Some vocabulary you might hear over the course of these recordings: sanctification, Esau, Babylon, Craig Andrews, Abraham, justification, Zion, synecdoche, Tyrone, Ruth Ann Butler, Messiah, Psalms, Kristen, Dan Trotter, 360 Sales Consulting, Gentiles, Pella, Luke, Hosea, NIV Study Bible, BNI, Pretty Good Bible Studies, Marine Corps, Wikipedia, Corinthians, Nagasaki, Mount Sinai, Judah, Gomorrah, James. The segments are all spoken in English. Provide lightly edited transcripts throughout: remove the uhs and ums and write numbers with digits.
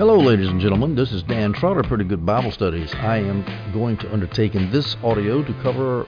Hello, ladies and gentlemen. This is Dan Trotter, Pretty Good Bible Studies. I am going to undertake in this audio to cover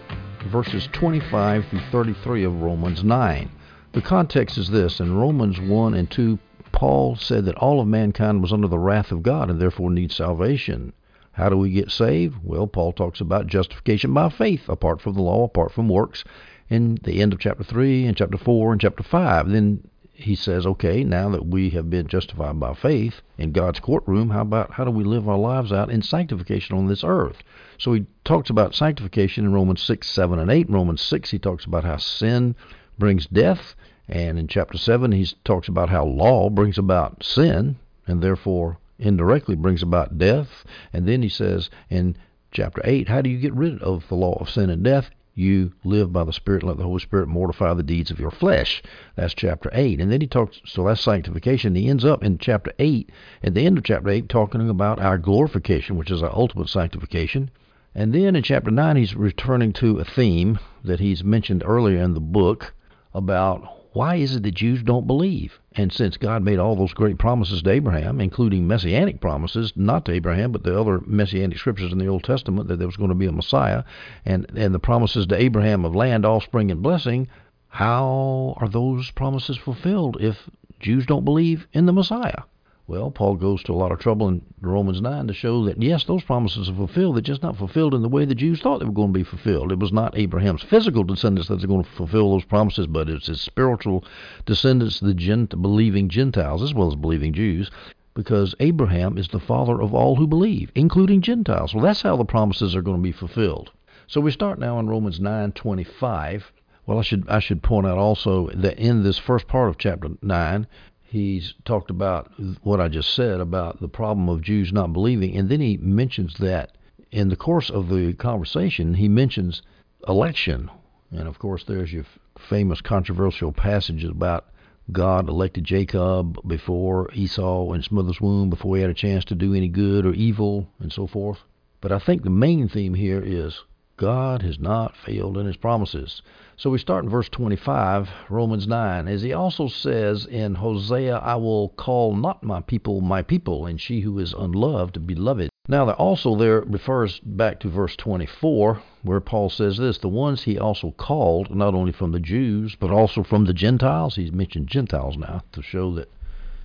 verses 25 through 33 of Romans 9. The context is this. In Romans 1 and 2, Paul said that all of mankind was under the wrath of God and therefore needs salvation. How do we get saved? Well, Paul talks about justification by faith, apart from the law, apart from works, in the end of chapter 3 and chapter 4 and chapter 5. Then he says, okay, now that we have been justified by faith in God's courtroom, how do we live our lives out in sanctification on this earth? So he talks about sanctification in Romans 6, 7, and 8. In Romans 6, he talks about how sin brings death. And in chapter 7, he talks about how law brings about sin and therefore indirectly brings about death. And then he says in chapter 8, how do you get rid of the law of sin and death? You live by the Spirit, and let the Holy Spirit mortify the deeds of your flesh. That's chapter 8. And then he talks, so that's sanctification. He ends up in chapter 8, at the end of chapter 8, talking about our glorification, which is our ultimate sanctification. And then in chapter 9, he's returning to a theme that he's mentioned earlier in the book about why is it that Jews don't believe? And since God made all those great promises to Abraham, including messianic promises, not to Abraham, but the other messianic scriptures in the Old Testament, that there was going to be a Messiah, and the promises to Abraham of land, offspring, and blessing, how are those promises fulfilled if Jews don't believe in the Messiah? Well, Paul goes to a lot of trouble in Romans 9 to show that, yes, those promises are fulfilled. They're just not fulfilled in the way the Jews thought they were going to be fulfilled. It was not Abraham's physical descendants that are going to fulfill those promises, but it's his spiritual descendants, the believing Gentiles as well as believing Jews, because Abraham is the father of all who believe, including Gentiles. Well, that's how the promises are going to be fulfilled. So we start now in Romans 9:25. Well, I should point out also that in this first part of chapter 9, he's talked about what I just said about the problem of Jews not believing, and then he mentions that in the course of the conversation, he mentions election. And, of course, there's your famous controversial passages about God elected Jacob before Esau in his mother's womb, before he had a chance to do any good or evil and so forth. But I think the main theme here is God has not failed in his promises. So we start in verse 25, Romans 9. As he also says in Hosea, I will call not my people, and she who is unloved, beloved. Now, there also there refers back to verse 24, where Paul says this, the ones he also called, not only from the Jews, but also from the Gentiles. He's mentioned Gentiles now to show that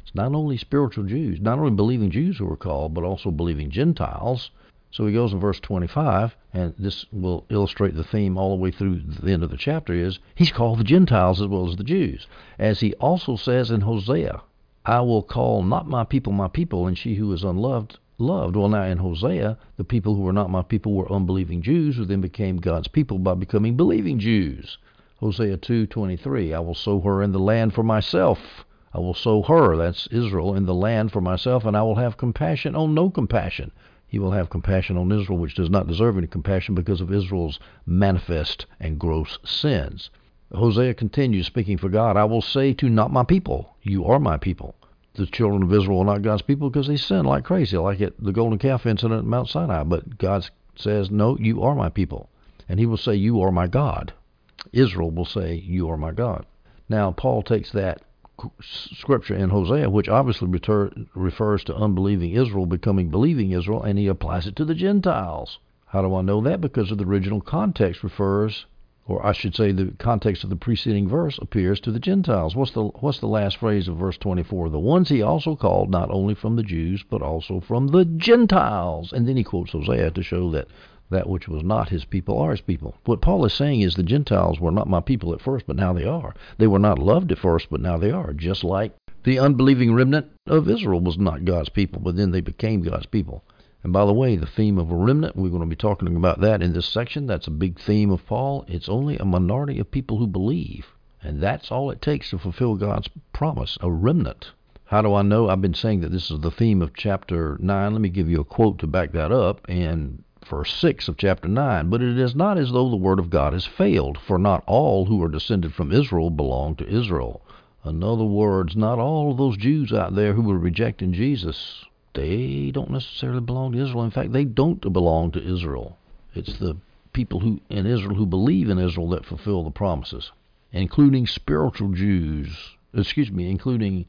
it's not only spiritual Jews, not only believing Jews who were called, but also believing Gentiles. So he goes in verse 25, and this will illustrate the theme all the way through the end of the chapter is, he's called the Gentiles as well as the Jews. As he also says in Hosea, I will call not my people, and she who is unloved, loved. Well, now in Hosea, the people who were not my people were unbelieving Jews, who then became God's people by becoming believing Jews. Hosea 2:23, I will sow her in the land for myself. I will sow her, that's Israel, in the land for myself, and I will have compassion on no compassion. He will have compassion on Israel, which does not deserve any compassion because of Israel's manifest and gross sins. Hosea continues, speaking for God, I will say to not my people, you are my people. The children of Israel are not God's people because they sin like crazy, like at the golden calf incident at Mount Sinai. But God says, no, you are my people. And he will say, you are my God. Israel will say, you are my God. Now, Paul takes that scripture in Hosea, which obviously refers to unbelieving Israel becoming believing Israel, and he applies it to the Gentiles. How do I know that? Because of the original context refers, or I should say the context of the preceding verse appears to the Gentiles. What's the last phrase of verse 24? The ones he also called not only from the Jews, but also from the Gentiles. And then he quotes Hosea to show that that which was not his people are his people. What Paul is saying is the Gentiles were not my people at first, but now they are. They were not loved at first, but now they are. Just like the unbelieving remnant of Israel was not God's people, but then they became God's people. And by the way, the theme of a remnant, we're going to be talking about that in this section. That's a big theme of Paul. It's only a minority of people who believe. And that's all it takes to fulfill God's promise, a remnant. How do I know? I've been saying that this is the theme of chapter 9. Let me give you a quote to back that up. And verse 6 of chapter 9, but it is not as though the word of God has failed, for not all who are descended from Israel belong to Israel. In other words, not all of those Jews out there who were rejecting Jesus, they don't necessarily belong to Israel. In fact, they don't belong to Israel. It's the people who in Israel who believe in Israel that fulfill the promises, including spiritual Jews, including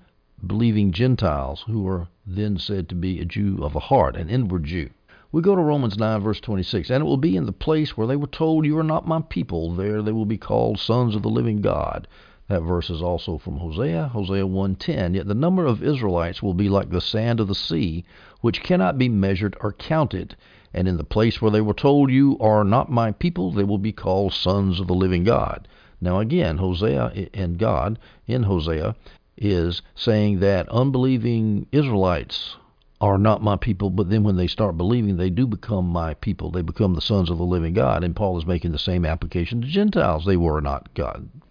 believing Gentiles, who were then said to be a Jew of the heart, an inward Jew. We go to Romans 9, verse 26. And it will be in the place where they were told, you are not my people. There they will be called sons of the living God. That verse is also from Hosea, Hosea 1:10. Yet the number of Israelites will be like the sand of the sea, which cannot be measured or counted. And in the place where they were told, you are not my people, they will be called sons of the living God. Now again, Hosea and God in Hosea is saying that unbelieving Israelites are not my people, but then when they start believing, they do become my people. They become the sons of the living God, and Paul is making the same application to Gentiles. They were not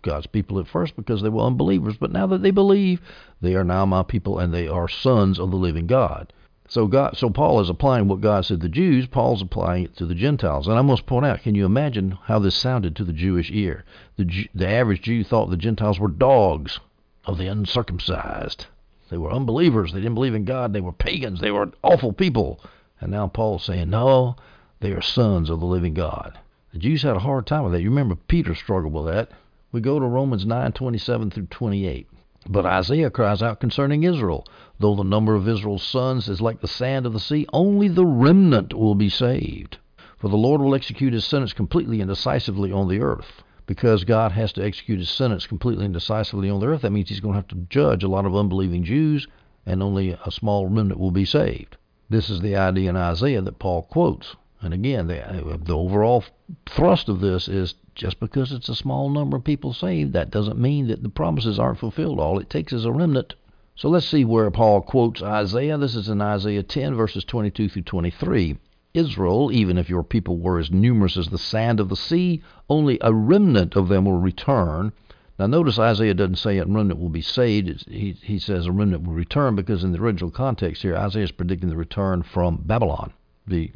God's people at first because they were unbelievers, but now that they believe, they are now my people, and they are sons of the living God. So Paul is applying what God said to the Jews. Paul's applying it to the Gentiles. And I must point out, can you imagine how this sounded to the Jewish ear? The average Jew thought the Gentiles were dogs of the uncircumcised. They were unbelievers. They didn't believe in God. They were pagans. They were awful people. And now Paul's saying, no, they are sons of the living God. The Jews had a hard time with that. You remember Peter struggled with that. We go to Romans 9:27 through 28. But Isaiah cries out concerning Israel. Though the number of Israel's sons is like the sand of the sea, only the remnant will be saved. For the Lord will execute his sentence completely and decisively on the earth. Because God has to execute his sentence completely and decisively on the earth, that means he's going to have to judge a lot of unbelieving Jews, and only a small remnant will be saved. This is the idea in Isaiah that Paul quotes. And again, the overall thrust of this is just because it's a small number of people saved, that doesn't mean that the promises aren't fulfilled. All it takes is a remnant. So let's see where Paul quotes Isaiah. This is in Isaiah 10, verses 22 through 23. Israel, even if your people were as numerous as the sand of the sea, only a remnant of them will return. Now notice Isaiah doesn't say a remnant will be saved. He says a remnant will return because in the original context here, Isaiah is predicting the return from Babylon, the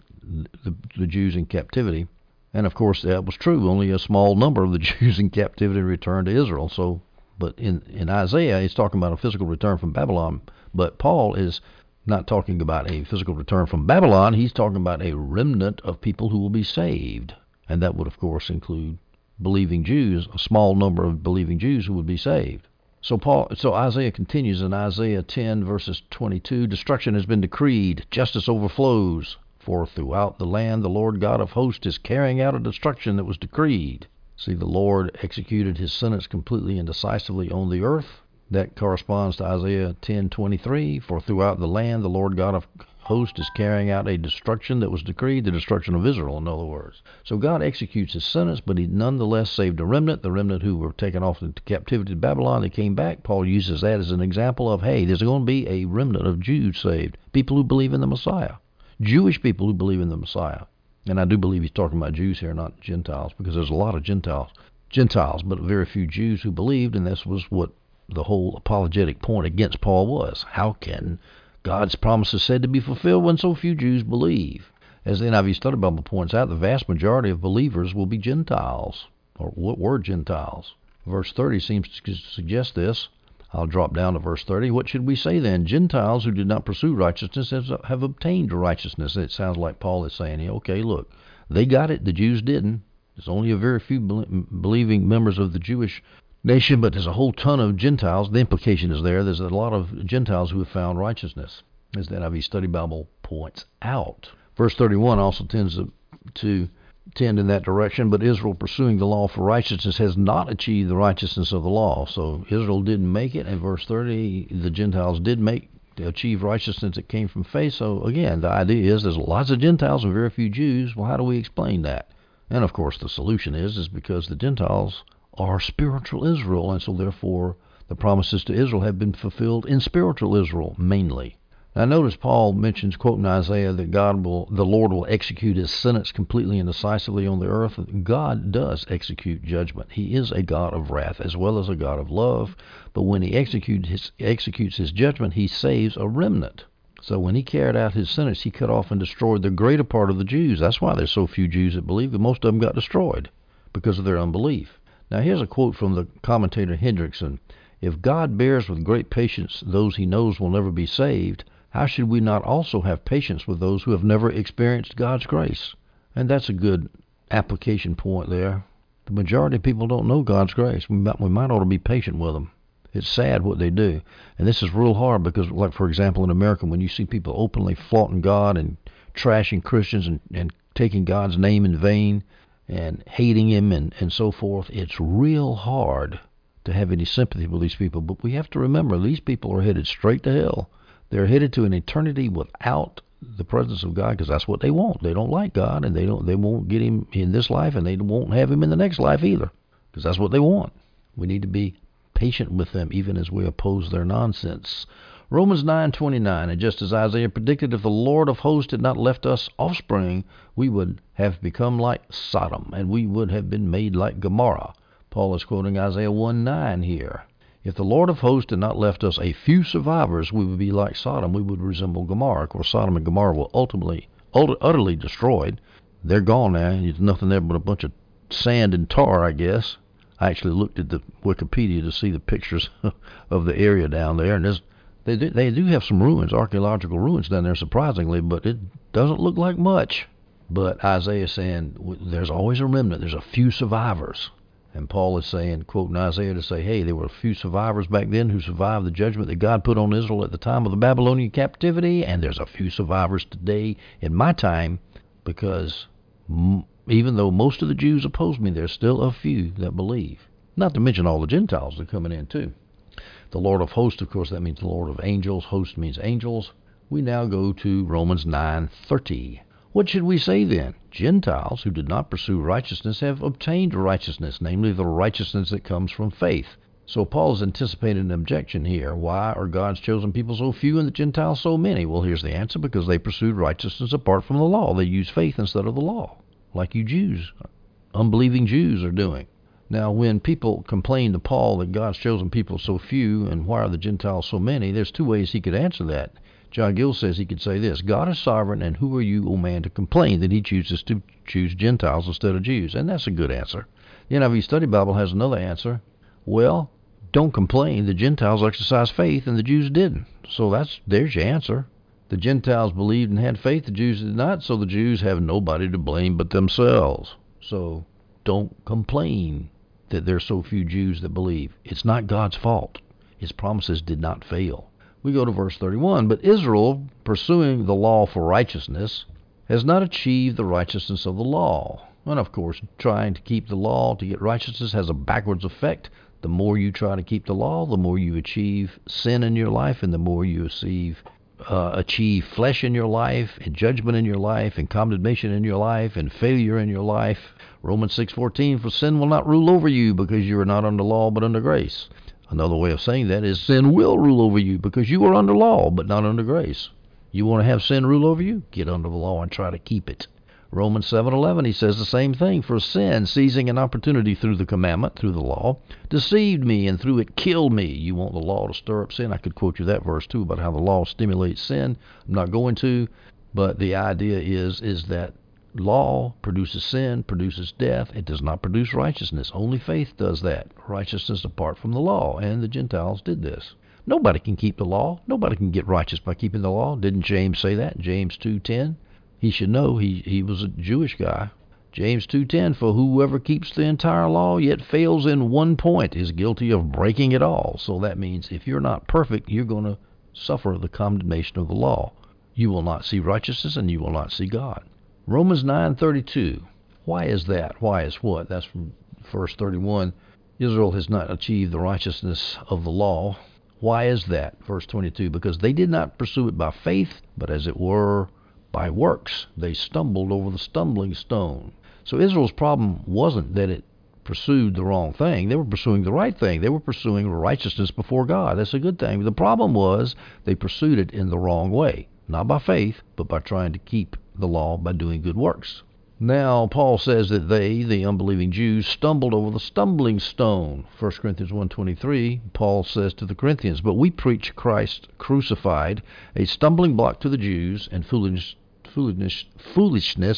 Jews in captivity. And of course that was true. Only a small number of the Jews in captivity returned to Israel. So, but in Isaiah, he's talking about a physical return from Babylon. But Paul is not talking about a physical return from Babylon. He's talking about a remnant of people who will be saved. And that would, of course, include believing Jews, a small number of believing Jews who would be saved. So Isaiah continues in Isaiah 10, verses 22, destruction has been decreed, justice overflows, for throughout the land the Lord God of hosts is carrying out a destruction that was decreed. See, the Lord executed his sentence completely and decisively on the earth. That corresponds to Isaiah 10:23. For throughout the land the Lord God of hosts is carrying out a destruction that was decreed, the destruction of Israel, in other words. So God executes his sentence, but he nonetheless saved a remnant, the remnant who were taken off into captivity to Babylon. They came back. Paul uses that as an example of, hey, there's going to be a remnant of Jews saved, people who believe in the Messiah, Jewish people who believe in the Messiah. And I do believe he's talking about Jews here, not Gentiles, because there's a lot of Gentiles, but very few Jews who believed, and this was what the whole apologetic point against Paul was. How can God's promises said to be fulfilled when so few Jews believe? As the NIV Study Bible points out, the vast majority of believers will be Gentiles, or what were Gentiles. Verse 30 seems to suggest this. I'll drop down to verse 30. What should we say then? Gentiles who did not pursue righteousness have obtained righteousness. It sounds like Paul is saying, okay, look, they got it, the Jews didn't. There's only a very few believing members of the Jewish nation, but there's a whole ton of Gentiles. The implication is there's a lot of Gentiles who have found righteousness, as the NIV Study Bible points out. Verse 31 also tends to tend in that direction, but Israel pursuing the law for righteousness has not achieved the righteousness of the law. So Israel didn't make it, and verse 30, the Gentiles did achieve righteousness that came from faith. So again, the idea is there's lots of Gentiles and very few Jews. Well, how do we explain that? And of course the solution is because the Gentiles are spiritual Israel, and so therefore the promises to Israel have been fulfilled in spiritual Israel mainly. Now notice Paul mentions, quoting Isaiah, that the Lord will execute his sentence completely and decisively on the earth. God does execute judgment. He is a God of wrath as well as a God of love, but when he executes his judgment, he saves a remnant. So when he carried out his sentence, he cut off and destroyed the greater part of the Jews. That's why there's so few Jews that believe, that most of them got destroyed because of their unbelief. Now here's a quote from the commentator Hendrickson. If God bears with great patience those he knows will never be saved, how should we not also have patience with those who have never experienced God's grace? And that's a good application point there. The majority of people don't know God's grace. We might ought to be patient with them. It's sad what they do. And this is real hard because, like, for example, in America, when you see people openly flaunting God and trashing Christians and taking God's name in vain and hating him and so forth, it's real hard to have any sympathy with these people. But we have to remember, these people are headed straight to hell. They're headed to an eternity without the presence of God, because that's what they want. They don't like God, and they won't get him in this life, and they won't have him in the next life either, because that's what they want. We need to be patient with them, even as we oppose their nonsense. Romans 9:29, and just as Isaiah predicted, if the Lord of hosts had not left us offspring, we would have become like Sodom, and we would have been made like Gomorrah. Paul is quoting Isaiah 1:9 here. If the Lord of hosts had not left us a few survivors, we would be like Sodom. We would resemble Gomorrah. Of course, Sodom and Gomorrah were utterly destroyed. They're gone now. There's nothing there but a bunch of sand and tar, I guess. I actually looked at the Wikipedia to see the pictures of the area down there, and they do have some ruins, archaeological ruins down there, surprisingly, but it doesn't look like much. But Isaiah is saying there's always a remnant. There's a few survivors. And Paul is saying, quoting Isaiah, to say, hey, there were a few survivors back then who survived the judgment that God put on Israel at the time of the Babylonian captivity, and there's a few survivors today in my time, because even though most of the Jews opposed me, there's still a few that believe. Not to mention all the Gentiles that are coming in, too. The Lord of hosts, of course, that means the Lord of angels. Host means angels. We now go to Romans 9:30. What should we say then? Gentiles who did not pursue righteousness have obtained righteousness, namely the righteousness that comes from faith. So Paul is anticipating an objection here. Why are God's chosen people so few and the Gentiles so many? Well, here's the answer. Because they pursued righteousness apart from the law. They used faith instead of the law, like you Jews, unbelieving Jews, are doing. Now, when people complain to Paul that God's chosen people are so few and why are the Gentiles so many, there's two ways he could answer that. John Gill says he could say this: God is sovereign, and who are you, O man, to complain that he chooses to choose Gentiles instead of Jews? And that's a good answer. The NIV Study Bible has another answer. Well, don't complain. The Gentiles exercised faith, and the Jews didn't. So there's your answer. The Gentiles believed and had faith, the Jews did not, so the Jews have nobody to blame but themselves. So don't complain that there's so few Jews that believe. It's not God's fault. His promises did not fail. We go to verse 31. But Israel, pursuing the law for righteousness, has not achieved the righteousness of the law. And of course, trying to keep the law to get righteousness has a backwards effect. The more you try to keep the law, the more you achieve sin in your life, and the more you achieve flesh in your life, and judgment in your life, and condemnation in your life, and failure in your life. Romans 6:14, for sin will not rule over you, because you are not under law but under grace. Another way of saying that is sin will rule over you because you are under law but not under grace. You want to have sin rule over you? Get under the law and try to keep it. Romans 7:11, he says the same thing. For sin, seizing an opportunity through the commandment, through the law, deceived me, and through it killed me. You want the law to stir up sin? I could quote you that verse too about how the law stimulates sin. I'm not going to, but the idea is that law produces sin, produces death. It does not produce righteousness. Only faith does that. Righteousness apart from the law. And the Gentiles did this. Nobody can keep the law. Nobody can get righteous by keeping the law. Didn't James say that? James 2:10. He should know. He was a Jewish guy. James 2:10, for whoever keeps the entire law yet fails in one point is guilty of breaking it all. So that means if you're not perfect, you're going to suffer the condemnation of the law. You will not see righteousness, and you will not see God. Romans 9:32. Why is that? Why is what? That's from verse 31. Israel has not achieved the righteousness of the law. Why is that? Verse 22. Because they did not pursue it by faith, but as it were, by works. They stumbled over the stumbling stone. So Israel's problem wasn't that it pursued the wrong thing. They were pursuing the right thing. They were pursuing righteousness before God. That's a good thing. The problem was they pursued it in the wrong way. Not by faith, but by trying to keep the law by doing good works. Now, Paul says that they, the unbelieving Jews, stumbled over the stumbling stone. 1 Corinthians 1:23, Paul says to the Corinthians, but we preach Christ crucified, a stumbling block to the Jews and foolishness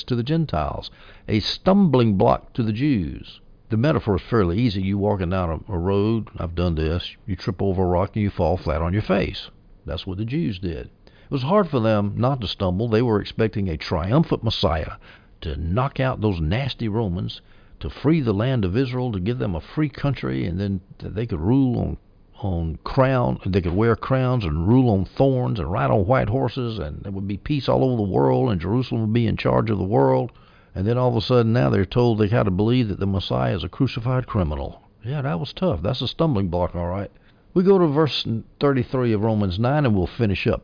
to the Gentiles. A stumbling block to the Jews. The metaphor is fairly easy. You walking down a road, I've done this, you trip over a rock and you fall flat on your face. That's what the Jews did. It was hard for them not to stumble. They were expecting a triumphant Messiah to knock out those nasty Romans, to free the land of Israel, to give them a free country, and then they could rule on, on crowns, they could wear crowns and rule on thorns and ride on white horses, and there would be peace all over the world, and Jerusalem would be in charge of the world. And then all of a sudden now they're told they got to believe that the Messiah is a crucified criminal. Yeah, that was tough. That's a stumbling block, all right. We go to verse 33 of Romans 9 and we'll finish up.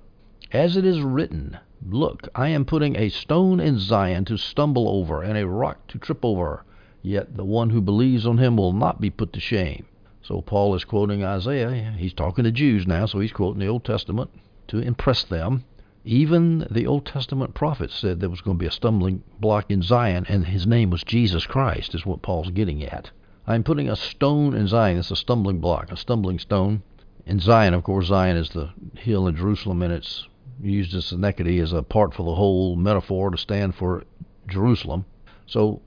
As it is written, look, I am putting a stone in Zion to stumble over and a rock to trip over. Yet the one who believes on him will not be put to shame. So Paul is quoting Isaiah. He's talking to Jews now, so he's quoting the Old Testament to impress them. Even the Old Testament prophets said there was going to be a stumbling block in Zion, and his name was Jesus Christ, is what Paul's getting at. I'm putting a stone in Zion. It's a stumbling block, a stumbling stone. In Zion, of course, Zion is the hill in Jerusalem, and it's used as synecdoche, as a part for the whole metaphor to stand for Jerusalem. So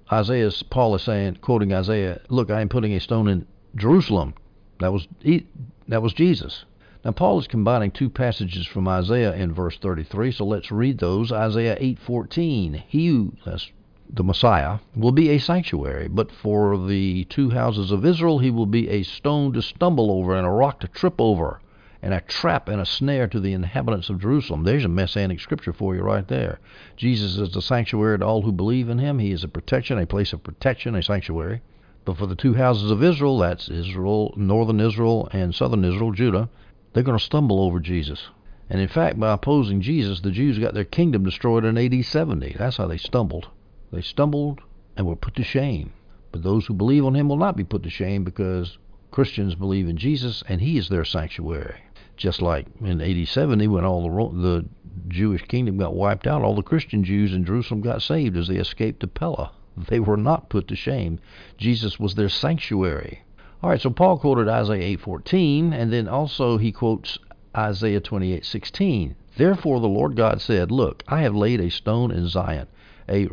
Paul is saying, quoting Isaiah, look, I am putting a stone in Jerusalem. That was Jesus. Now, Paul is combining two passages from Isaiah in verse 33, so let's read those. Isaiah 8:14, that's the Messiah, will be a sanctuary, but for the two houses of Israel he will be a stone to stumble over and a rock to trip over, and a trap and a snare to the inhabitants of Jerusalem. There's a messianic scripture for you right there. Jesus is the sanctuary to all who believe in him. He is a protection, a place of protection, a sanctuary. But for the two houses of Israel, that's Israel, northern Israel and southern Israel, Judah, they're going to stumble over Jesus. And in fact, by opposing Jesus, the Jews got their kingdom destroyed in AD 70. That's how they stumbled. They stumbled and were put to shame. But those who believe on him will not be put to shame, because Christians believe in Jesus and he is their sanctuary. Just like in AD 70, when all the Jewish kingdom got wiped out, all the Christian Jews in Jerusalem got saved as they escaped to Pella. They were not put to shame. Jesus was their sanctuary. All right, so Paul quoted Isaiah 8:14, and then also he quotes Isaiah 28:16. Therefore the Lord God said, look, I have laid a stone in Zion, a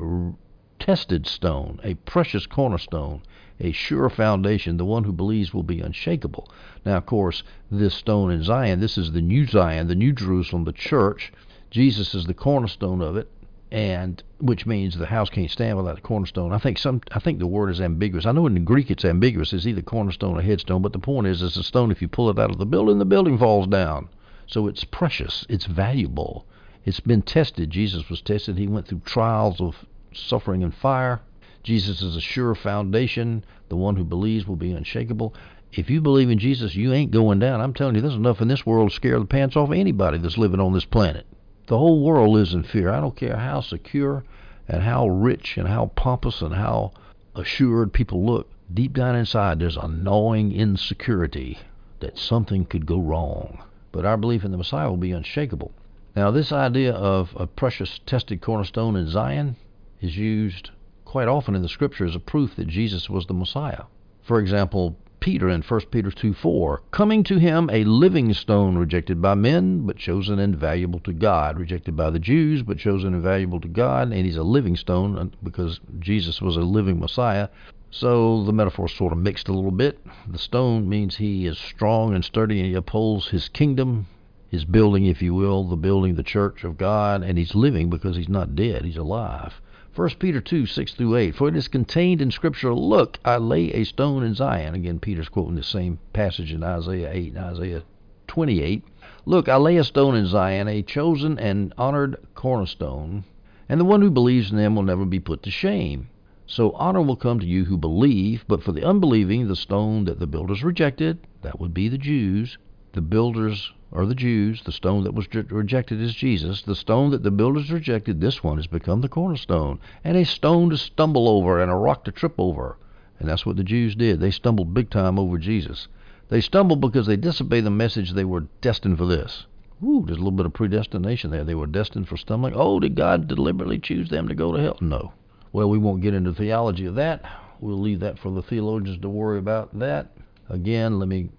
tested stone, a precious cornerstone, a sure foundation. The one who believes will be unshakable. Now, of course, this stone in Zion, this is the new Zion, the new Jerusalem, the church. Jesus is the cornerstone of it, and which means the house can't stand without the cornerstone. I think the word is ambiguous. I know in the Greek it's ambiguous. It's either cornerstone or headstone, but the point is it's a stone. If you pull it out of the building falls down. So it's precious. It's valuable. It's been tested. Jesus was tested. He went through trials of suffering and fire. Jesus is a sure foundation. The one who believes will be unshakable. If you believe in Jesus, you ain't going down. I'm telling you, there's enough in this world to scare the pants off anybody that's living on this planet. The whole world lives in fear. I don't care how secure and how rich and how pompous and how assured people look. Deep down inside, there's a gnawing insecurity that something could go wrong. But our belief in the Messiah will be unshakable. Now, this idea of a precious tested cornerstone in Zion is used quite often in the Scripture as a proof that Jesus was the Messiah. For example, Peter in 1 Peter 2:4, coming to him a living stone rejected by men, but chosen and valuable to God. Rejected by the Jews, but chosen and valuable to God. And he's a living stone because Jesus was a living Messiah. So the metaphor sort of mixed a little bit. The stone means he is strong and sturdy, and he upholds his kingdom, his building, if you will, the building, the church of God. And he's living because he's not dead, he's alive. 1 Peter 2, 6-8, for it is contained in Scripture, look, I lay a stone in Zion. Again, Peter's quoting the same passage in Isaiah 8 and Isaiah 28. Look, I lay a stone in Zion, a chosen and honored cornerstone, and the one who believes in him will never be put to shame. So honor will come to you who believe, but for the unbelieving, the stone that the builders rejected, that would be the Jews, the builders are the Jews. The stone that was rejected is Jesus. The stone that the builders rejected, this one has become the cornerstone, and a stone to stumble over and a rock to trip over. And that's what the Jews did. They stumbled big time over Jesus. They stumbled because they disobeyed the message. They were destined for this. Ooh, there's a little bit of predestination there. They were destined for stumbling. Oh, did God deliberately choose them to go to hell? No. Well, we won't get into theology of that. We'll leave that for the theologians to worry about that. Again, let me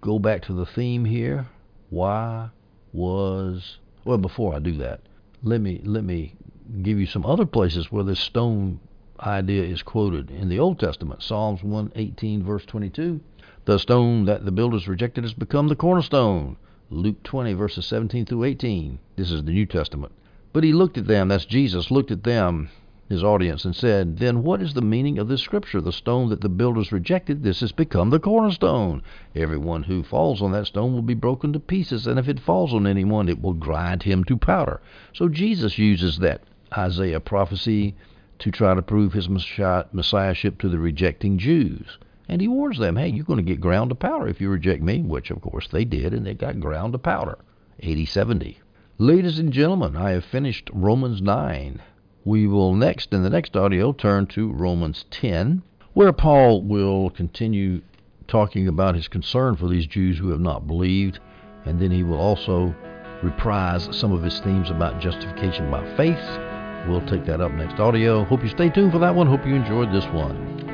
go back to the theme here. Before I do that, let me give you some other places where this stone idea is quoted in the Old Testament. Psalms 118 verse 22, the stone that the builders rejected has become the cornerstone. Luke 20 verses 17 through 18. This is the New Testament. But he looked at them, that's Jesus, looked at them his audience and said, "Then what is the meaning of this scripture? The stone that the builders rejected, this has become the cornerstone. Everyone who falls on that stone will be broken to pieces, and if it falls on anyone, it will grind him to powder." So Jesus uses that Isaiah prophecy to try to prove his messiahship to the rejecting Jews. And he warns them, hey, you're going to get ground to powder if you reject me, which, of course, they did, and they got ground to powder, 80-70. Ladies and gentlemen, I have finished Romans 9. We will next, in the next audio, turn to Romans 10, where Paul will continue talking about his concern for these Jews who have not believed, and then he will also reprise some of his themes about justification by faith. We'll take that up next audio. Hope you stay tuned for that one. Hope you enjoyed this one.